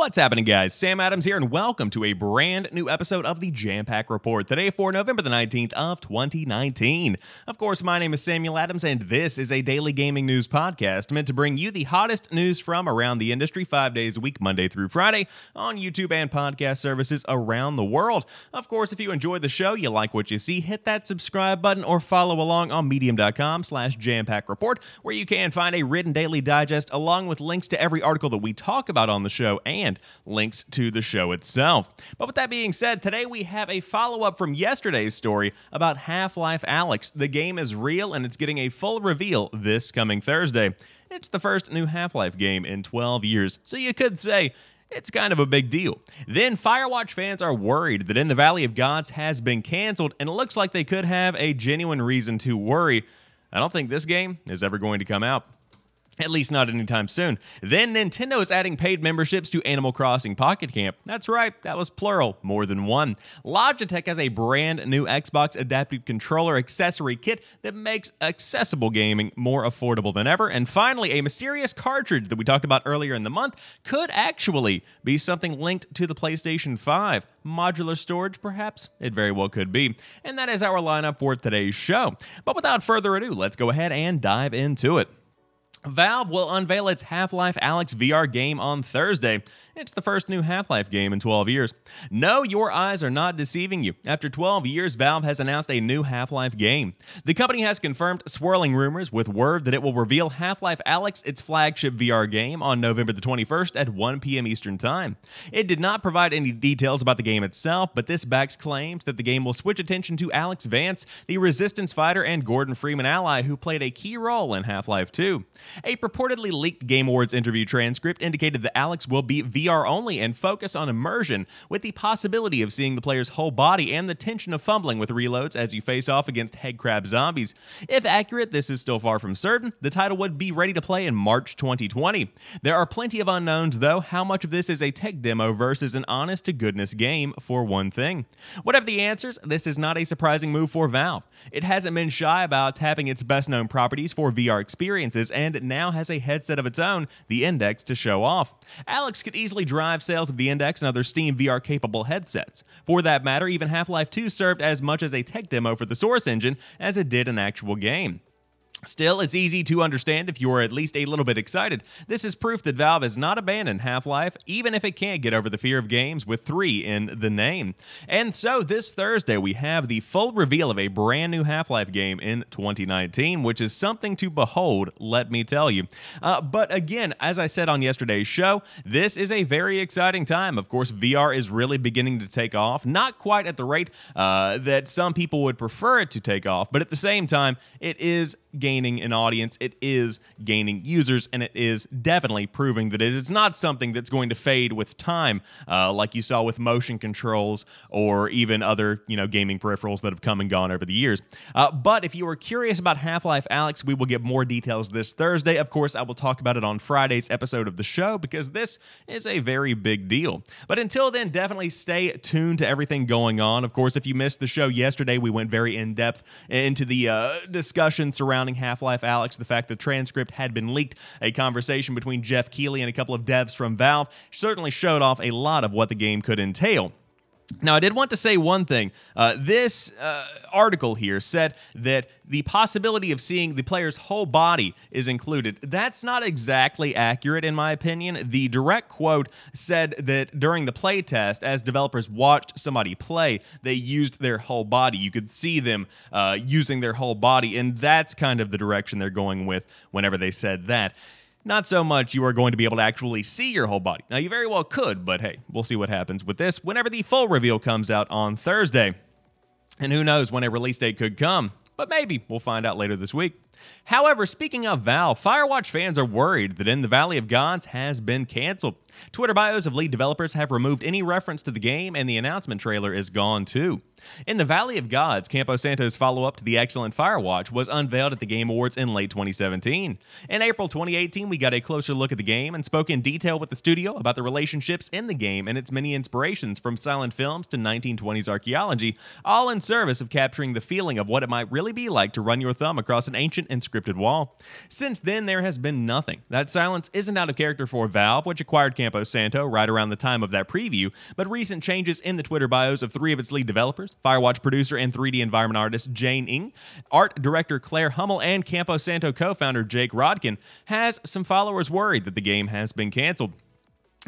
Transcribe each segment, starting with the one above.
What's happening, guys? Sam Adams here, and welcome to a brand new episode of the Jam Pack Report, today for November the 19th of 2019. Of course, my name is Samuel Adams, and this is a daily gaming news podcast meant to bring you the hottest news from around the industry 5 days a week, Monday through Friday, on YouTube and podcast services around the world. Of course, if you enjoy the show, you like what you see, hit that subscribe button or follow along on medium.com/Jam Pack Report, where you can find a written daily digest along with links to every article that we talk about on the show and links to the show itself. But with that being said, today we have a follow-up from yesterday's story about Half-Life Alyx. The game is real, and it's getting a full reveal this coming Thursday. It's the first new Half-Life game in 12 years, so you could say it's kind of a big deal. Then Firewatch fans are worried that In the Valley of Gods has been canceled, and it looks like they could have a genuine reason to worry. I don't think this game is ever going to come out. At least not anytime soon. Then Nintendo is adding paid memberships to Animal Crossing Pocket Camp. That's right, that was plural, more than one. Logitech has a brand new Xbox Adaptive Controller accessory kit that makes accessible gaming more affordable than ever. And finally, a mysterious cartridge that we talked about earlier in the month could actually be something linked to the PlayStation 5. Modular storage, perhaps? It very well could be. And that is our lineup for today's show. But without further ado, let's go ahead and dive into it. Valve will unveil its Half-Life Alyx VR game on Thursday. It's the first new Half-Life game in 12 years. No, your eyes are not deceiving you. After 12 years, Valve has announced a new Half-Life game. The company has confirmed swirling rumors with word that it will reveal Half-Life Alyx, its flagship VR game, on November the 21st at 1 p.m. Eastern Time. It did not provide any details about the game itself, but this backs claims that the game will switch attention to Alyx Vance, the Resistance fighter and Gordon Freeman ally who played a key role in Half-Life 2. A purportedly leaked Game Awards interview transcript indicated that Alyx will be VR only and focus on immersion, with the possibility of seeing the player's whole body and the tension of fumbling with reloads as you face off against headcrab zombies. If accurate, this is still far from certain. The title would be ready to play in March 2020. There are plenty of unknowns, though. How much of this is a tech demo versus an honest-to-goodness game, for one thing? Whatever the answers, this is not a surprising move for Valve. It hasn't been shy about tapping its best-known properties for VR experiences, and it now has a headset of its own, the Index, to show off. Alyx could easily drive sales of the Index and other Steam VR-capable headsets. For that matter, even Half-Life 2 served as much as a tech demo for the Source engine as it did an actual game. Still, it's easy to understand if you are at least a little bit excited. This is proof that Valve has not abandoned Half-Life, even if it can't get over the fear of games with 3 in the name. And so, this Thursday, we have the full reveal of a brand new Half-Life game in 2019, which is something to behold, let me tell you. But again, as I said on yesterday's show, this is a very exciting time. Of course, VR is really beginning to take off, not quite at the rate that some people would prefer it to take off, but at the same time, it is gaining an audience, it is gaining users, and it is definitely proving that it is not something that's going to fade with time, like you saw with motion controls or even other, gaming peripherals that have come and gone over the years. But if you are curious about Half-Life Alyx, we will get more details this Thursday. Of course, I will talk about it on Friday's episode of the show because this is a very big deal. But until then, definitely stay tuned to everything going on. Of course, if you missed the show yesterday, we went very in-depth into the discussion surrounding Half-Life Alyx, the fact the transcript had been leaked, a conversation between Jeff Keighley and a couple of devs from Valve certainly showed off a lot of what the game could entail. Now, I did want to say one thing. This article here said that the possibility of seeing the player's whole body is included. That's not exactly accurate, in my opinion. The direct quote said that during the play test, as developers watched somebody play, they used their whole body. You could see them using their whole body, and that's kind of the direction they're going with whenever they said that. Not so much you are going to be able to actually see your whole body. Now, you very well could, but hey, we'll see what happens with this whenever the full reveal comes out on Thursday. And who knows when a release date could come, but maybe we'll find out later this week. However, speaking of Valve, Firewatch fans are worried that In the Valley of Gods has been canceled. Twitter bios of lead developers have removed any reference to the game, and the announcement trailer is gone too. In the Valley of Gods, Campo Santo's follow-up to the excellent Firewatch, was unveiled at the Game Awards in late 2017. In April 2018, we got a closer look at the game and spoke in detail with the studio about the relationships in the game and its many inspirations from silent films to 1920s archaeology, all in service of capturing the feeling of what it might really be like to run your thumb across an ancient unscripted wall. Since then, there has been nothing. That silence isn't out of character for Valve, which acquired Campo Santo right around the time of that preview, but recent changes in the Twitter bios of three of its lead developers, Firewatch producer and 3D environment artist Jane Ng, art director Claire Hummel, and Campo Santo co-founder Jake Rodkin, has some followers worried that the game has been canceled.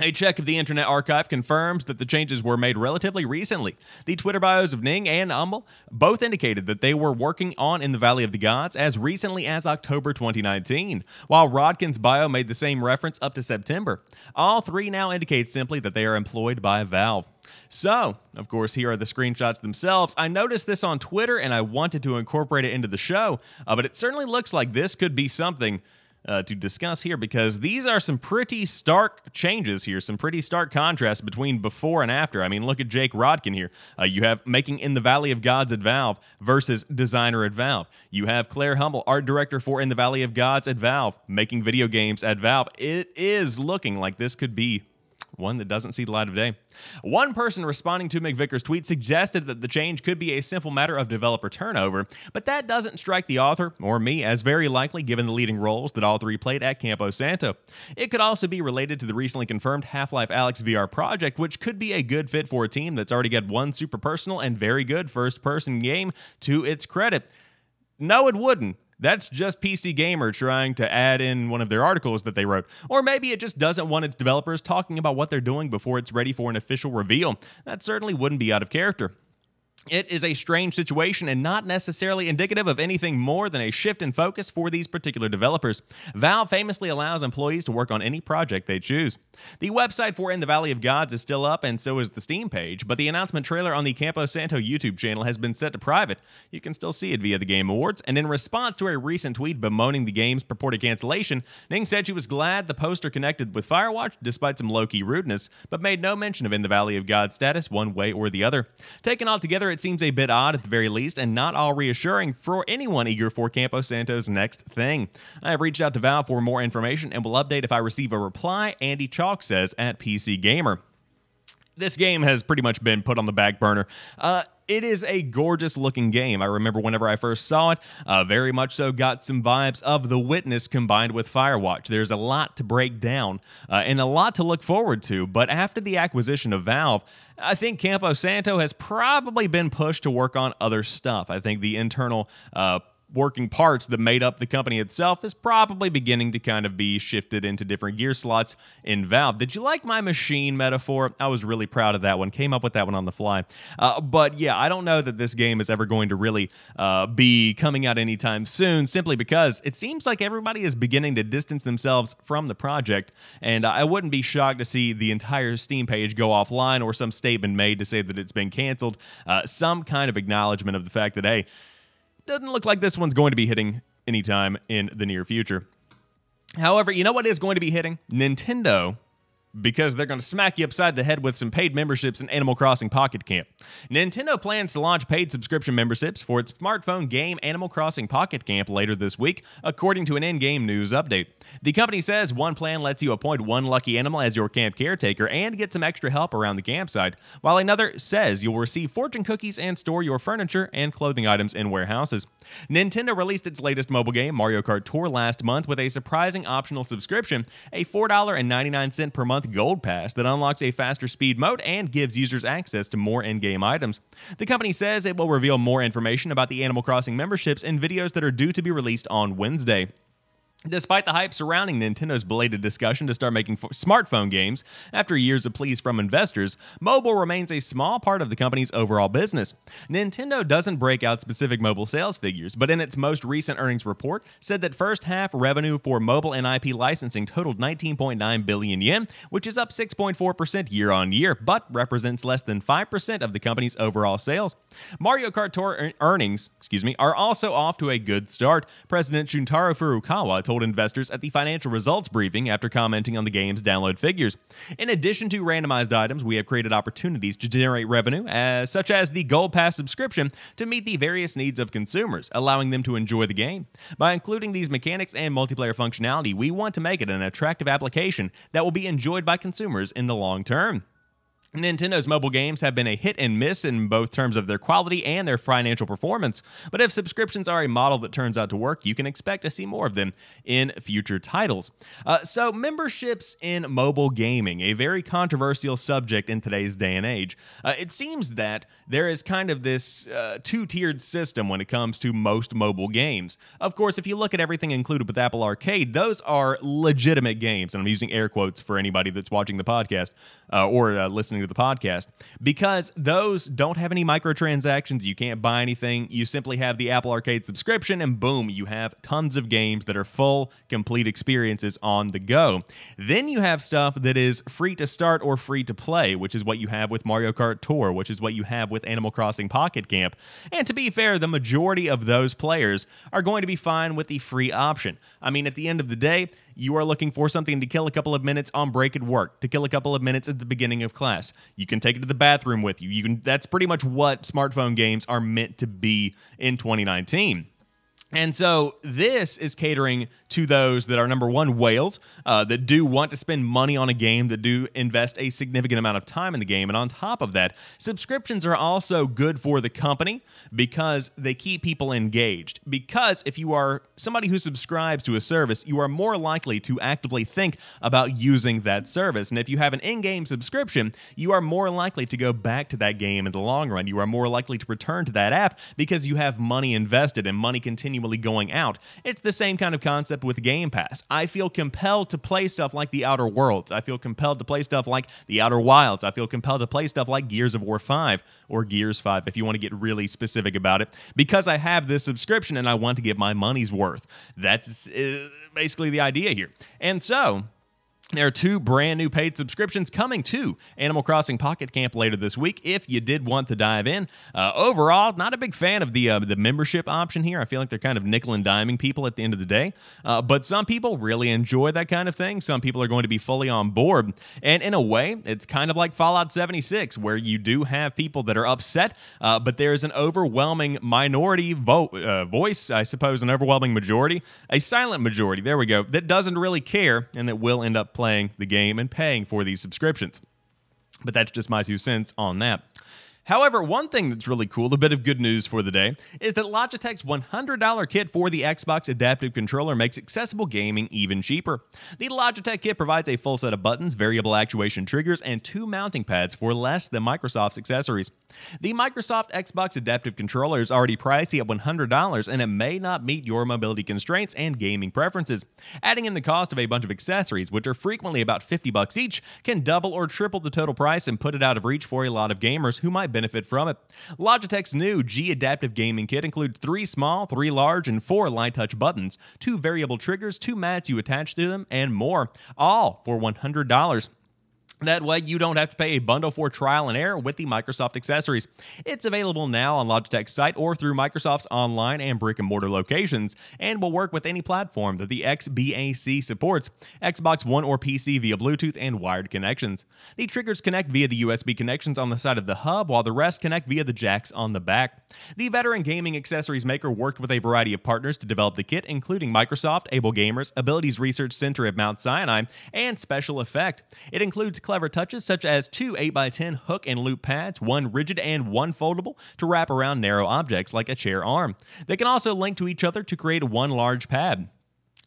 A check of the Internet Archive confirms that the changes were made relatively recently. The Twitter bios of Ning and Hummel both indicated that they were working on In the Valley of the Gods as recently as October 2019, while Rodkin's bio made the same reference up to September. All three now indicate simply that they are employed by Valve. So, of course, here are the screenshots themselves. I noticed this on Twitter and I wanted to incorporate it into the show, but it certainly looks like this could be something to discuss here, because these are some pretty stark changes here, some pretty stark contrast between before and after. I mean, look at Jake Rodkin here. You have making In the Valley of Gods at Valve versus designer at Valve. You have Claire Hummel, art director for In the Valley of Gods at Valve, making video games at Valve. It is looking like this could be one that doesn't see the light of day. One person responding to McVicker's tweet suggested that the change could be a simple matter of developer turnover, but that doesn't strike the author or me as very likely given the leading roles that all three played at Campo Santo. It could also be related to the recently confirmed Half-Life Alyx VR project, which could be a good fit for a team that's already got one super personal and very good first-person game to its credit. No, it wouldn't. That's just PC Gamer trying to add in one of their articles that they wrote. Or maybe it just doesn't want its developers talking about what they're doing before it's ready for an official reveal. That certainly wouldn't be out of character. It is a strange situation and not necessarily indicative of anything more than a shift in focus for these particular developers. Valve famously allows employees to work on any project they choose. The website for In the Valley of Gods is still up, and so is the Steam page, but the announcement trailer on the Campo Santo YouTube channel has been set to private. You can still see it via the Game Awards, and in response to a recent tweet bemoaning the game's purported cancellation, Ning said she was glad the poster connected with Firewatch despite some low-key rudeness, but made no mention of In the Valley of Gods status one way or the other. Taken all together, it seems a bit odd at the very least, and not all reassuring for anyone eager for Campo Santo's next thing. I have reached out to Valve for more information and will update if I receive a reply, Andy Chalk says at PC Gamer. This game has pretty much been put on the back burner. It is a gorgeous looking game. I remember whenever I first saw it, very much so got some vibes of The Witness combined with Firewatch. There's a lot to break down and a lot to look forward to, but after the acquisition of Valve, I think Campo Santo has probably been pushed to work on other stuff. I think the internal working parts that made up the company itself is probably beginning to kind of be shifted into different gear slots in Valve. Did you like my machine metaphor? I was really proud of that one. Came up with that one on the fly. But yeah, I don't know that this game is ever going to really be coming out anytime soon, simply because it seems like everybody is beginning to distance themselves from the project, and I wouldn't be shocked to see the entire Steam page go offline or some statement made to say that it's been canceled. Some kind of acknowledgement of the fact that, hey, doesn't look like this one's going to be hitting anytime in the near future. However, you know what is going to be hitting? Nintendo, because they're going to smack you upside the head with some paid memberships in Animal Crossing Pocket Camp. Nintendo plans to launch paid subscription memberships for its smartphone game Animal Crossing Pocket Camp later this week, according to an in-game news update. The company says one plan lets you appoint one lucky animal as your camp caretaker and get some extra help around the campsite, while another says you'll receive fortune cookies and store your furniture and clothing items in warehouses. Nintendo released its latest mobile game, Mario Kart Tour, last month with a surprising optional subscription, a $4.99 per month Gold Pass that unlocks a faster speed mode and gives users access to more in-game items. The company says it will reveal more information about the Animal Crossing memberships in videos that are due to be released on Wednesday. Despite the hype surrounding Nintendo's belated discussion to start making smartphone games after years of pleas from investors, mobile remains a small part of the company's overall business. Nintendo doesn't break out specific mobile sales figures, but in its most recent earnings report, said that first half revenue for mobile and IP licensing totaled 19.9 billion yen, which is up 6.4% year-on-year, but represents less than 5% of the company's overall sales. Mario Kart Tour earnings are also off to a good start. President Shuntaro Furukawa told investors at the financial results briefing after commenting on the game's download figures. In addition to randomized items, we have created opportunities to generate revenue, such as the Gold Pass subscription, to meet the various needs of consumers, allowing them to enjoy the game. By including these mechanics and multiplayer functionality, we want to make it an attractive application that will be enjoyed by consumers in the long term. Nintendo's mobile games have been a hit and miss in both terms of their quality and their financial performance, but if subscriptions are a model that turns out to work, you can expect to see more of them in future titles. So memberships in mobile gaming, a very controversial subject in today's day and age. It seems that there is kind of this two-tiered system when it comes to most mobile games. Of course, if you look at everything included with Apple Arcade, those are legitimate games, and I'm using air quotes for anybody that's watching the podcast or listening to the podcast, because those don't have any microtransactions. You can't buy anything. You simply have the Apple Arcade subscription, and boom, you have tons of games that are full, complete experiences on the go. Then you have stuff that is free to start or free to play, which is what you have with Mario Kart Tour, which is what you have with Animal Crossing Pocket Camp. And to be fair, the majority of those players are going to be fine with the free option. I mean, at the end of the day, you are looking for something to kill a couple of minutes on break at work, to kill a couple of minutes at the beginning of class. You can take it to the bathroom with you. You can. That's pretty much what smartphone games are meant to be in 2019. And so this is catering to those that are, number one, whales, that do want to spend money on a game, that do invest a significant amount of time in the game. And on top of that, subscriptions are also good for the company because they keep people engaged. Because if you are somebody who subscribes to a service, you are more likely to actively think about using that service. And if you have an in-game subscription, you are more likely to go back to that game in the long run. You are more likely to return to that app because you have money invested and money continues going out. It's the same kind of concept with Game Pass. I feel compelled to play stuff like The Outer Worlds. I feel compelled to play stuff like The Outer Wilds. I feel compelled to play stuff like Gears of War 5 or Gears 5 if you want to get really specific about it, because I have this subscription and I want to get my money's worth. That's basically the idea here. And so there are two brand new paid subscriptions coming to Animal Crossing Pocket Camp later this week if you did want to dive in. Overall, not a big fan of the membership option here. I feel like they're kind of nickel and diming people at the end of the day. But some people really enjoy that kind of thing. Some people are going to be fully on board. And in a way, it's kind of like Fallout 76, where you do have people that are upset, but there is an overwhelming minority voice, I suppose an overwhelming majority, a silent majority, there we go, that doesn't really care and that will end up playing the game and paying for these subscriptions. But that's just my 2 cents on that. However, one thing that's really cool, a bit of good news for the day, is that Logitech's $100 kit for the Xbox Adaptive Controller makes accessible gaming even cheaper. The Logitech kit provides a full set of buttons, variable actuation triggers, and 2 mounting pads for less than Microsoft's accessories. The Microsoft Xbox Adaptive Controller is already pricey at $100, and it may not meet your mobility constraints and gaming preferences. Adding in the cost of a bunch of accessories, which are frequently about $50 each, can double or triple the total price and put it out of reach for a lot of gamers who might benefit from it. Logitech's new G Adaptive Gaming Kit includes 3 small, 3 large, and 4 light touch buttons, 2 variable triggers, 2 mats you attach to them, and more, all for $100. That way, you don't have to pay a bundle for trial and error with the Microsoft accessories. It's available now on Logitech's site or through Microsoft's online and brick-and-mortar locations, and will work with any platform that the XBAC supports, Xbox One or PC via Bluetooth and wired connections. The triggers connect via the USB connections on the side of the hub, while the rest connect via the jacks on the back. The veteran gaming accessories maker worked with a variety of partners to develop the kit, including Microsoft, Able Gamers, Abilities Research Center at Mount Sinai, and Special Effect. It includes clever touches such as 2 8x10 hook and loop pads, 1 rigid and 1 foldable to wrap around narrow objects like a chair arm. They can also link to each other to create 1 large pad.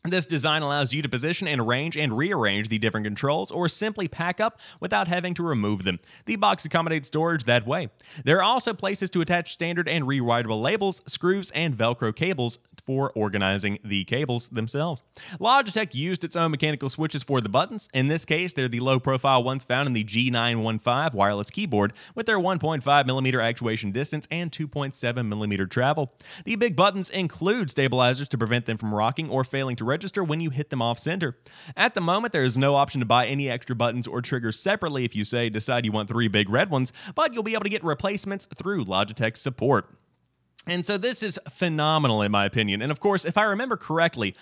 This design allows you to position and arrange and rearrange the different controls or simply pack up without having to remove them. The box accommodates storage that way. There are also places to attach standard and rewritable labels, screws, and Velcro cables for organizing the cables themselves. Logitech used its own mechanical switches for the buttons. In this case, they're the low-profile ones found in the G915 wireless keyboard with their 1.5mm actuation distance and 2.7mm travel. The big buttons include stabilizers to prevent them from rocking or failing to register when you hit them off center. At the moment, there is no option to buy any extra buttons or triggers separately if you decide you want 3 big red ones, but you'll be able to get replacements through Logitech's support. And so this is phenomenal, in my opinion. And of course, if I remember correctly,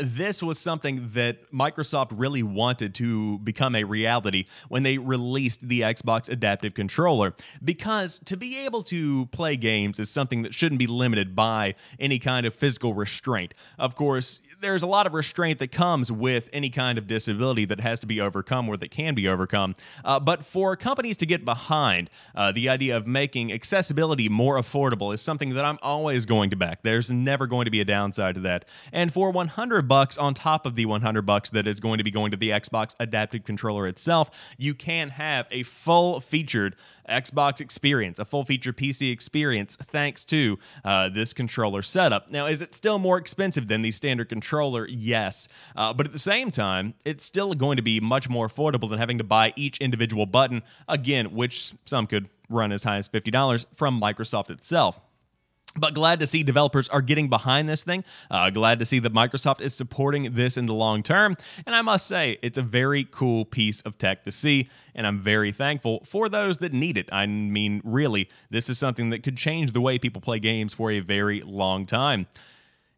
this was something that Microsoft really wanted to become a reality when they released the Xbox Adaptive Controller, because to be able to play games is something that shouldn't be limited by any kind of physical restraint. Of course, there's a lot of restraint that comes with any kind of disability that has to be overcome or that can be overcome. But for companies to get behind the idea of making accessibility more affordable is something that I'm always going to back. There's never going to be a downside to that. And for $100 on top of the $100 that is going to be going to the Xbox Adaptive Controller itself, you can have a full-featured Xbox experience, a full-featured PC experience, thanks to this controller setup. Now, is it still more expensive than the standard controller? Yes. But at the same time, it's still going to be much more affordable than having to buy each individual button, again, which some could run as high as $50 from Microsoft itself. But glad to see developers are getting behind this thing. Glad to see that Microsoft is supporting this in the long term. And I must say, it's a very cool piece of tech to see, and I'm very thankful for those that need it. I mean, really, this is something that could change the way people play games for a very long time.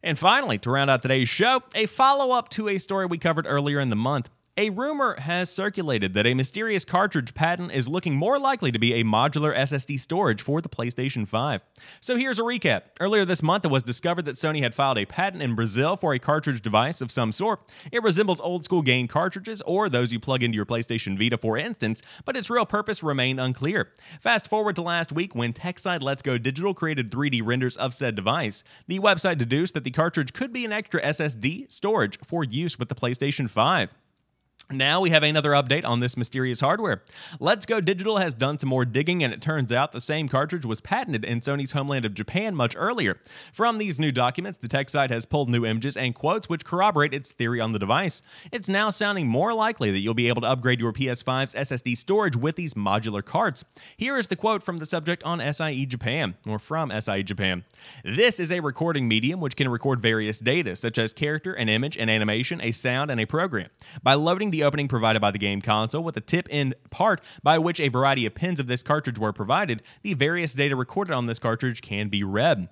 And finally, to round out today's show, a follow-up to a story we covered earlier in the month. A rumor has circulated that a mysterious cartridge patent is looking more likely to be a modular SSD storage for the PlayStation 5. So here's a recap. Earlier this month, it was discovered that Sony had filed a patent in Brazil for a cartridge device of some sort. It resembles old-school game cartridges or those you plug into your PlayStation Vita, for instance, but its real purpose remained unclear. Fast forward to last week when tech site Let's Go Digital created 3D renders of said device. The website deduced that the cartridge could be an extra SSD storage for use with the PlayStation 5. Now we have another update on this mysterious hardware. Let's Go Digital has done some more digging, and it turns out the same cartridge was patented in Sony's homeland of Japan much earlier. From these new documents, the tech site has pulled new images and quotes which corroborate its theory on the device. It's now sounding more likely that you'll be able to upgrade your PS5's SSD storage with these modular carts. Here is the quote from the subject on SIE Japan, or from SIE Japan. "This is a recording medium which can record various data, such as character, an image, an animation, a sound, and a program. By loading the opening provided by the game console with a tip-in part by which a variety of pins of this cartridge were provided, the various data recorded on this cartridge can be read."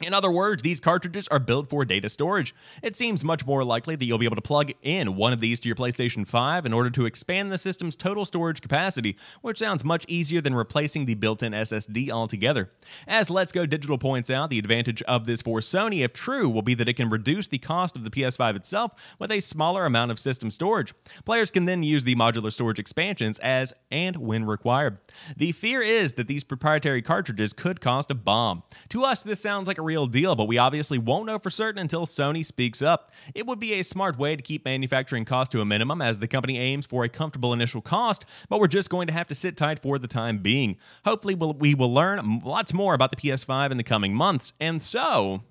In other words, these cartridges are built for data storage. It seems much more likely that you'll be able to plug in one of these to your PlayStation 5 in order to expand the system's total storage capacity, which sounds much easier than replacing the built-in SSD altogether. As Let's Go Digital points out, the advantage of this for Sony, if true, will be that it can reduce the cost of the PS5 itself with a smaller amount of system storage. Players can then use the modular storage expansions as and when required. The fear is that these proprietary cartridges could cost a bomb. To us, this sounds like a real deal, but we obviously won't know for certain until Sony speaks up. It would be a smart way to keep manufacturing costs to a minimum as the company aims for a comfortable initial cost, but we're just going to have to sit tight for the time being. Hopefully we will learn lots more about the PS5 in the coming months, and so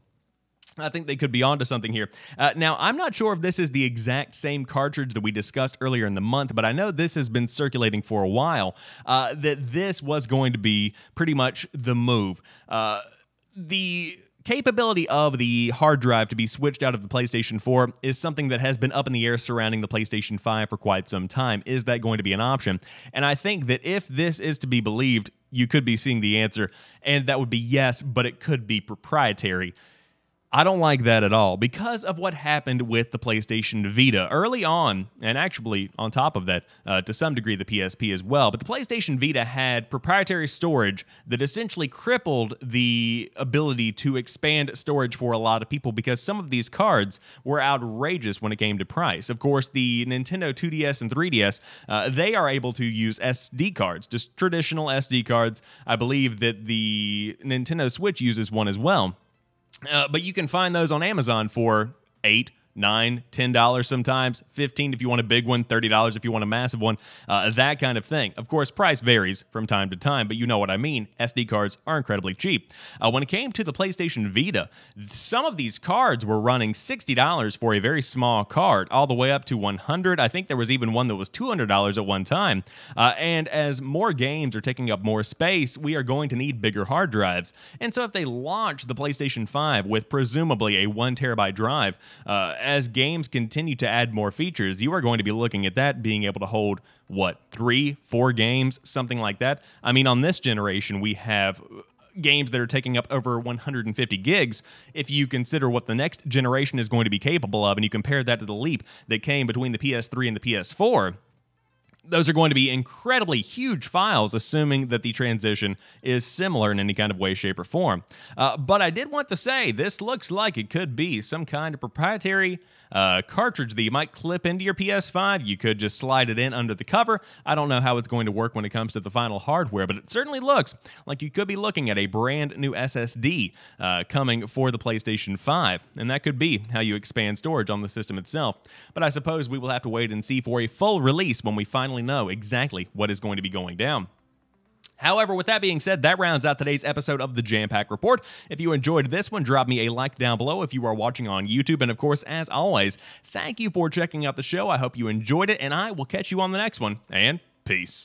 I think they could be onto something here. Now, I'm not sure if this is the exact same cartridge that we discussed earlier in the month, but I know this has been circulating for a while, that this was going to be pretty much the move. The capability of the hard drive to be switched out of the PlayStation 4 is something that has been up in the air surrounding the PlayStation 5 for quite some time. Is that going to be an option? And I think that if this is to be believed, you could be seeing the answer, and that would be yes, but it could be proprietary. I don't like that at all because of what happened with the PlayStation Vita early on, and actually on top of that, to some degree the PSP as well, but the PlayStation Vita had proprietary storage that essentially crippled the ability to expand storage for a lot of people because some of these cards were outrageous when it came to price. Of course, the Nintendo 2DS and 3DS, they are able to use SD cards, just traditional SD cards. I believe that the Nintendo Switch uses one as well. But you can find those on Amazon for $8, $9, $10 sometimes, $15 if you want a big one, $30 if you want a massive one, that kind of thing. Of course, price varies from time to time, but you know what I mean. SD cards are incredibly cheap. When it came to the PlayStation Vita, some of these cards were running $60 for a very small card, all the way up to $100. I think there was even one that was $200 at one time. And as more games are taking up more space, we are going to need bigger hard drives. And so if they launch the PlayStation 5 with presumably a 1 terabyte drive, as games continue to add more features, you are going to be looking at that being able to hold, what, 3, 4 games, something like that? I mean, on this generation, we have games that are taking up over 150 gigs, if you consider what the next generation is going to be capable of, and you compare that to the leap that came between the PS3 and the PS4, those are going to be incredibly huge files, assuming that the transition is similar in any kind of way, shape, or form. But I did want to say, this looks like it could be some kind of proprietary cartridge that you might clip into your PS5. You could just slide it in under the cover. I don't know how it's going to work when it comes to the final hardware, but it certainly looks like you could be looking at a brand new SSD coming for the PlayStation 5, and that could be how you expand storage on the system itself. But I suppose we will have to wait and see for a full release when we finally know exactly what is going to be going down. However, with that being said, that rounds out today's episode of the Jam Pack Report. If you enjoyed this one, drop me a like down below if you are watching on YouTube. And of course, as always, thank you for checking out the show. I hope you enjoyed it, and I will catch you on the next one. And peace.